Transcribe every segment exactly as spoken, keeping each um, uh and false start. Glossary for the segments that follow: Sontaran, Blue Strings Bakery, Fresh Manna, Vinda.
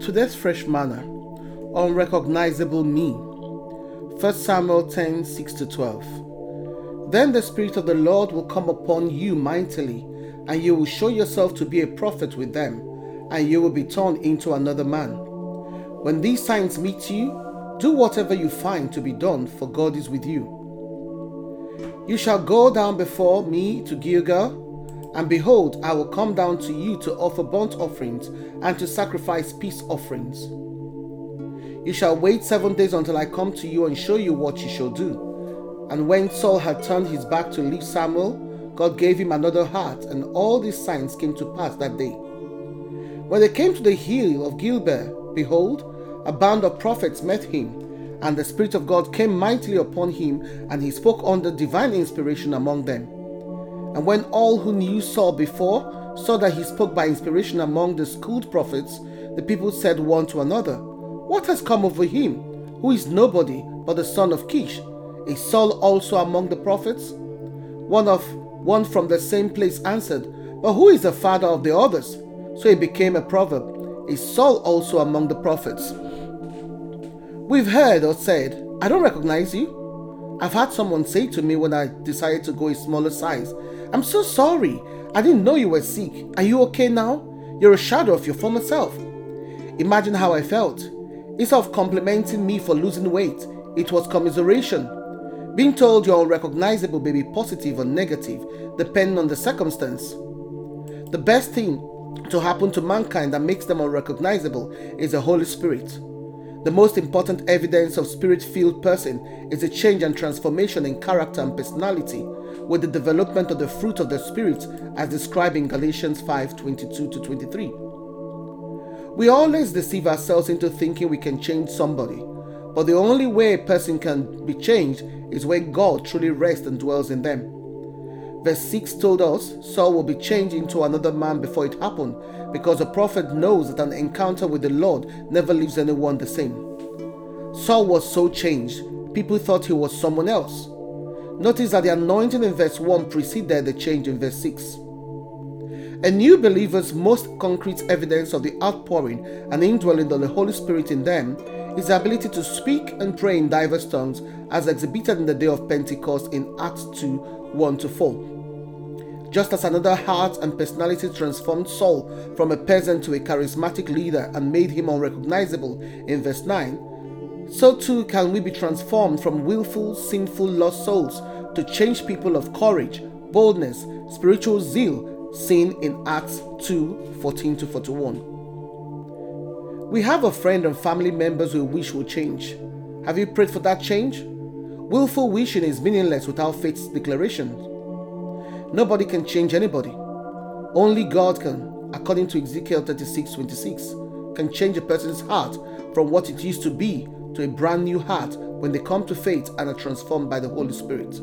Today's Fresh Manna, Unrecognizable Me, First Samuel ten, six to twelve. Then the Spirit of the Lord will come upon you mightily, and you will show yourself to be a prophet with them, and you will be turned into another man. When these signs meet you, do whatever you find to be done, for God is with you. You shall go down before me to Gilgal, and behold, I will come down to you to offer burnt offerings and to sacrifice peace offerings. You shall wait seven days until I come to you and show you what you shall do. And when Saul had turned his back to leave Samuel, God gave him another heart, and all these signs came to pass that day. When they came to the hill of Gilboa, behold, a band of prophets met him. And the Spirit of God came mightily upon him, and he spoke under divine inspiration among them. And when all who knew Saul before saw that he spoke by inspiration among the schooled prophets, the people said one to another, "What has come over him, who is nobody but the son of Kish? Is Saul also among the prophets?" One of one from the same place answered, "But who is the father of the others?" So it became a proverb, "Is Saul also among the prophets?" We've heard or said, "I don't recognize you." I've had someone say to me when I decided to go a smaller size, "I'm so sorry, I didn't know you were sick. Are you okay now? You're a shadow of your former self." Imagine how I felt. Instead of complimenting me for losing weight, it was commiseration. Being told you're unrecognizable may be positive or negative, depending on the circumstance. The best thing to happen to mankind that makes them unrecognizable is the Holy Spirit. The most important evidence of spirit-filled person is a change and transformation in character and personality, with the development of the fruit of the Spirit as described in Galatians five, twenty-two to twenty-three. We always deceive ourselves into thinking we can change somebody, but the only way a person can be changed is when God truly rests and dwells in them. Verse six told us, "Saul will be changed into another man before it happened, because a prophet knows that an encounter with the Lord never leaves anyone the same." Saul was so changed, people thought he was someone else. Notice that the anointing in verse one preceded the change in verse six. A new believer's most concrete evidence of the outpouring and indwelling of the Holy Spirit in them is the ability to speak and pray in diverse tongues, as exhibited in the day of Pentecost in Acts two, one to four. Just as another heart and personality transformed Saul from a peasant to a charismatic leader and made him unrecognizable in verse nine, so too can we be transformed from willful, sinful, lost souls to changed people of courage, boldness, spiritual zeal, seen in Acts two, fourteen to forty-one. We have a friend and family members we wish will change. Have you prayed for that change? Willful wishing is meaningless without faith's declaration. Nobody can change anybody. Only God can, according to Ezekiel thirty-six, twenty-six, can change a person's heart from what it used to be to a brand new heart when they come to faith and are transformed by the Holy Spirit.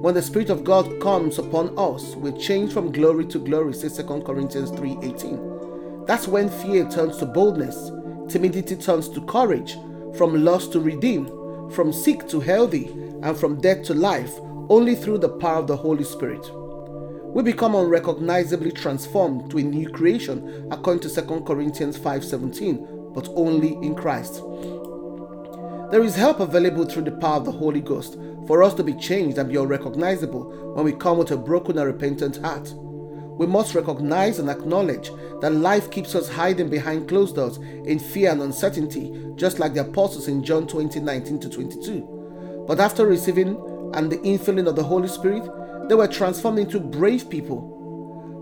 When the Spirit of God comes upon us, we change from glory to glory, says Second Corinthians three, eighteen. That's when fear turns to boldness, timidity turns to courage, from lost to redeemed, from sick to healthy, and from death to life, only through the power of the Holy Spirit. We become unrecognizably transformed to a new creation, according to Second Corinthians five, seventeen, but only in Christ. There is help available through the power of the Holy Ghost for us to be changed and be unrecognizable when we come with a broken and repentant heart. We must recognize and acknowledge that life keeps us hiding behind closed doors in fear and uncertainty, just like the apostles in John twenty, nineteen to twenty-two. But after receiving and the infilling of the Holy Spirit, they were transformed into brave people.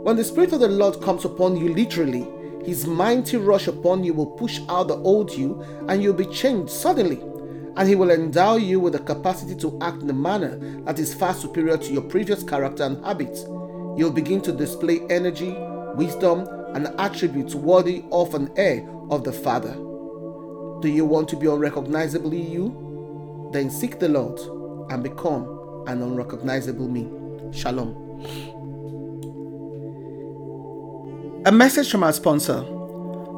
When the Spirit of the Lord comes upon you literally, His mighty rush upon you will push out the old you, and you'll be changed suddenly, and He will endow you with the capacity to act in a manner that is far superior to your previous character and habits. You'll begin to display energy, wisdom, and attributes worthy of an heir of the Father. Do you want to be unrecognizably you? Then seek the Lord and become an unrecognizable me. Shalom. A message from our sponsor,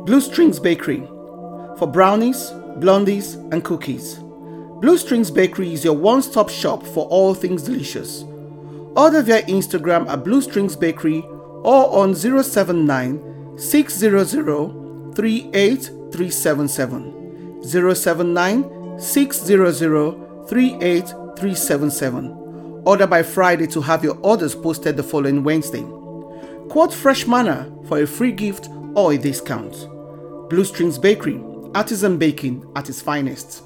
Blue Strings Bakery, for brownies, blondies, and cookies. Blue Strings Bakery is your one-stop shop for all things delicious. Order via Instagram at Blue Strings Bakery or on zero seven nine, six zero zero, three eight three seven seven, zero seven nine six zero zero three eight three seven seven. Order by Friday to have your orders posted the following Wednesday. Quote Fresh Manna for a free gift or a discount. Blue Strings Bakery, artisan baking at its finest.